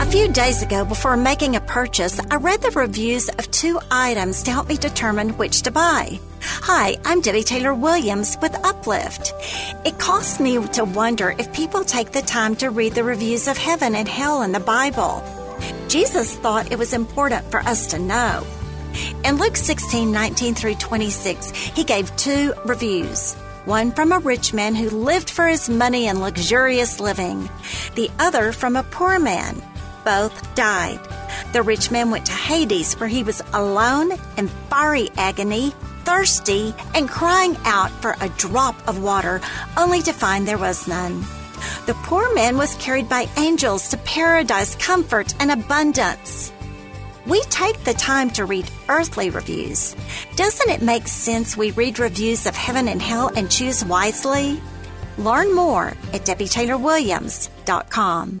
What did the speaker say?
A few days ago, before making a purchase, I read the reviews of two items to help me determine which to buy. Hi, I'm Debbie Taylor-Williams with Uplift. It costs me to wonder if people take the time to read the reviews of heaven and hell in the Bible. Jesus thought it was important for us to know. In Luke 16:19 through 26, he gave two reviews. One from a rich man who lived for his money and luxurious living. The other from a poor man. Both died. The rich man went to Hades, where he was alone in fiery agony, thirsty, and crying out for a drop of water, only to find there was none. The poor man was carried by angels to paradise, comfort, and abundance. We take the time to read earthly reviews. Doesn't it make sense we read reviews of heaven and hell and choose wisely? Learn more at DebbieTaylorWilliams.com.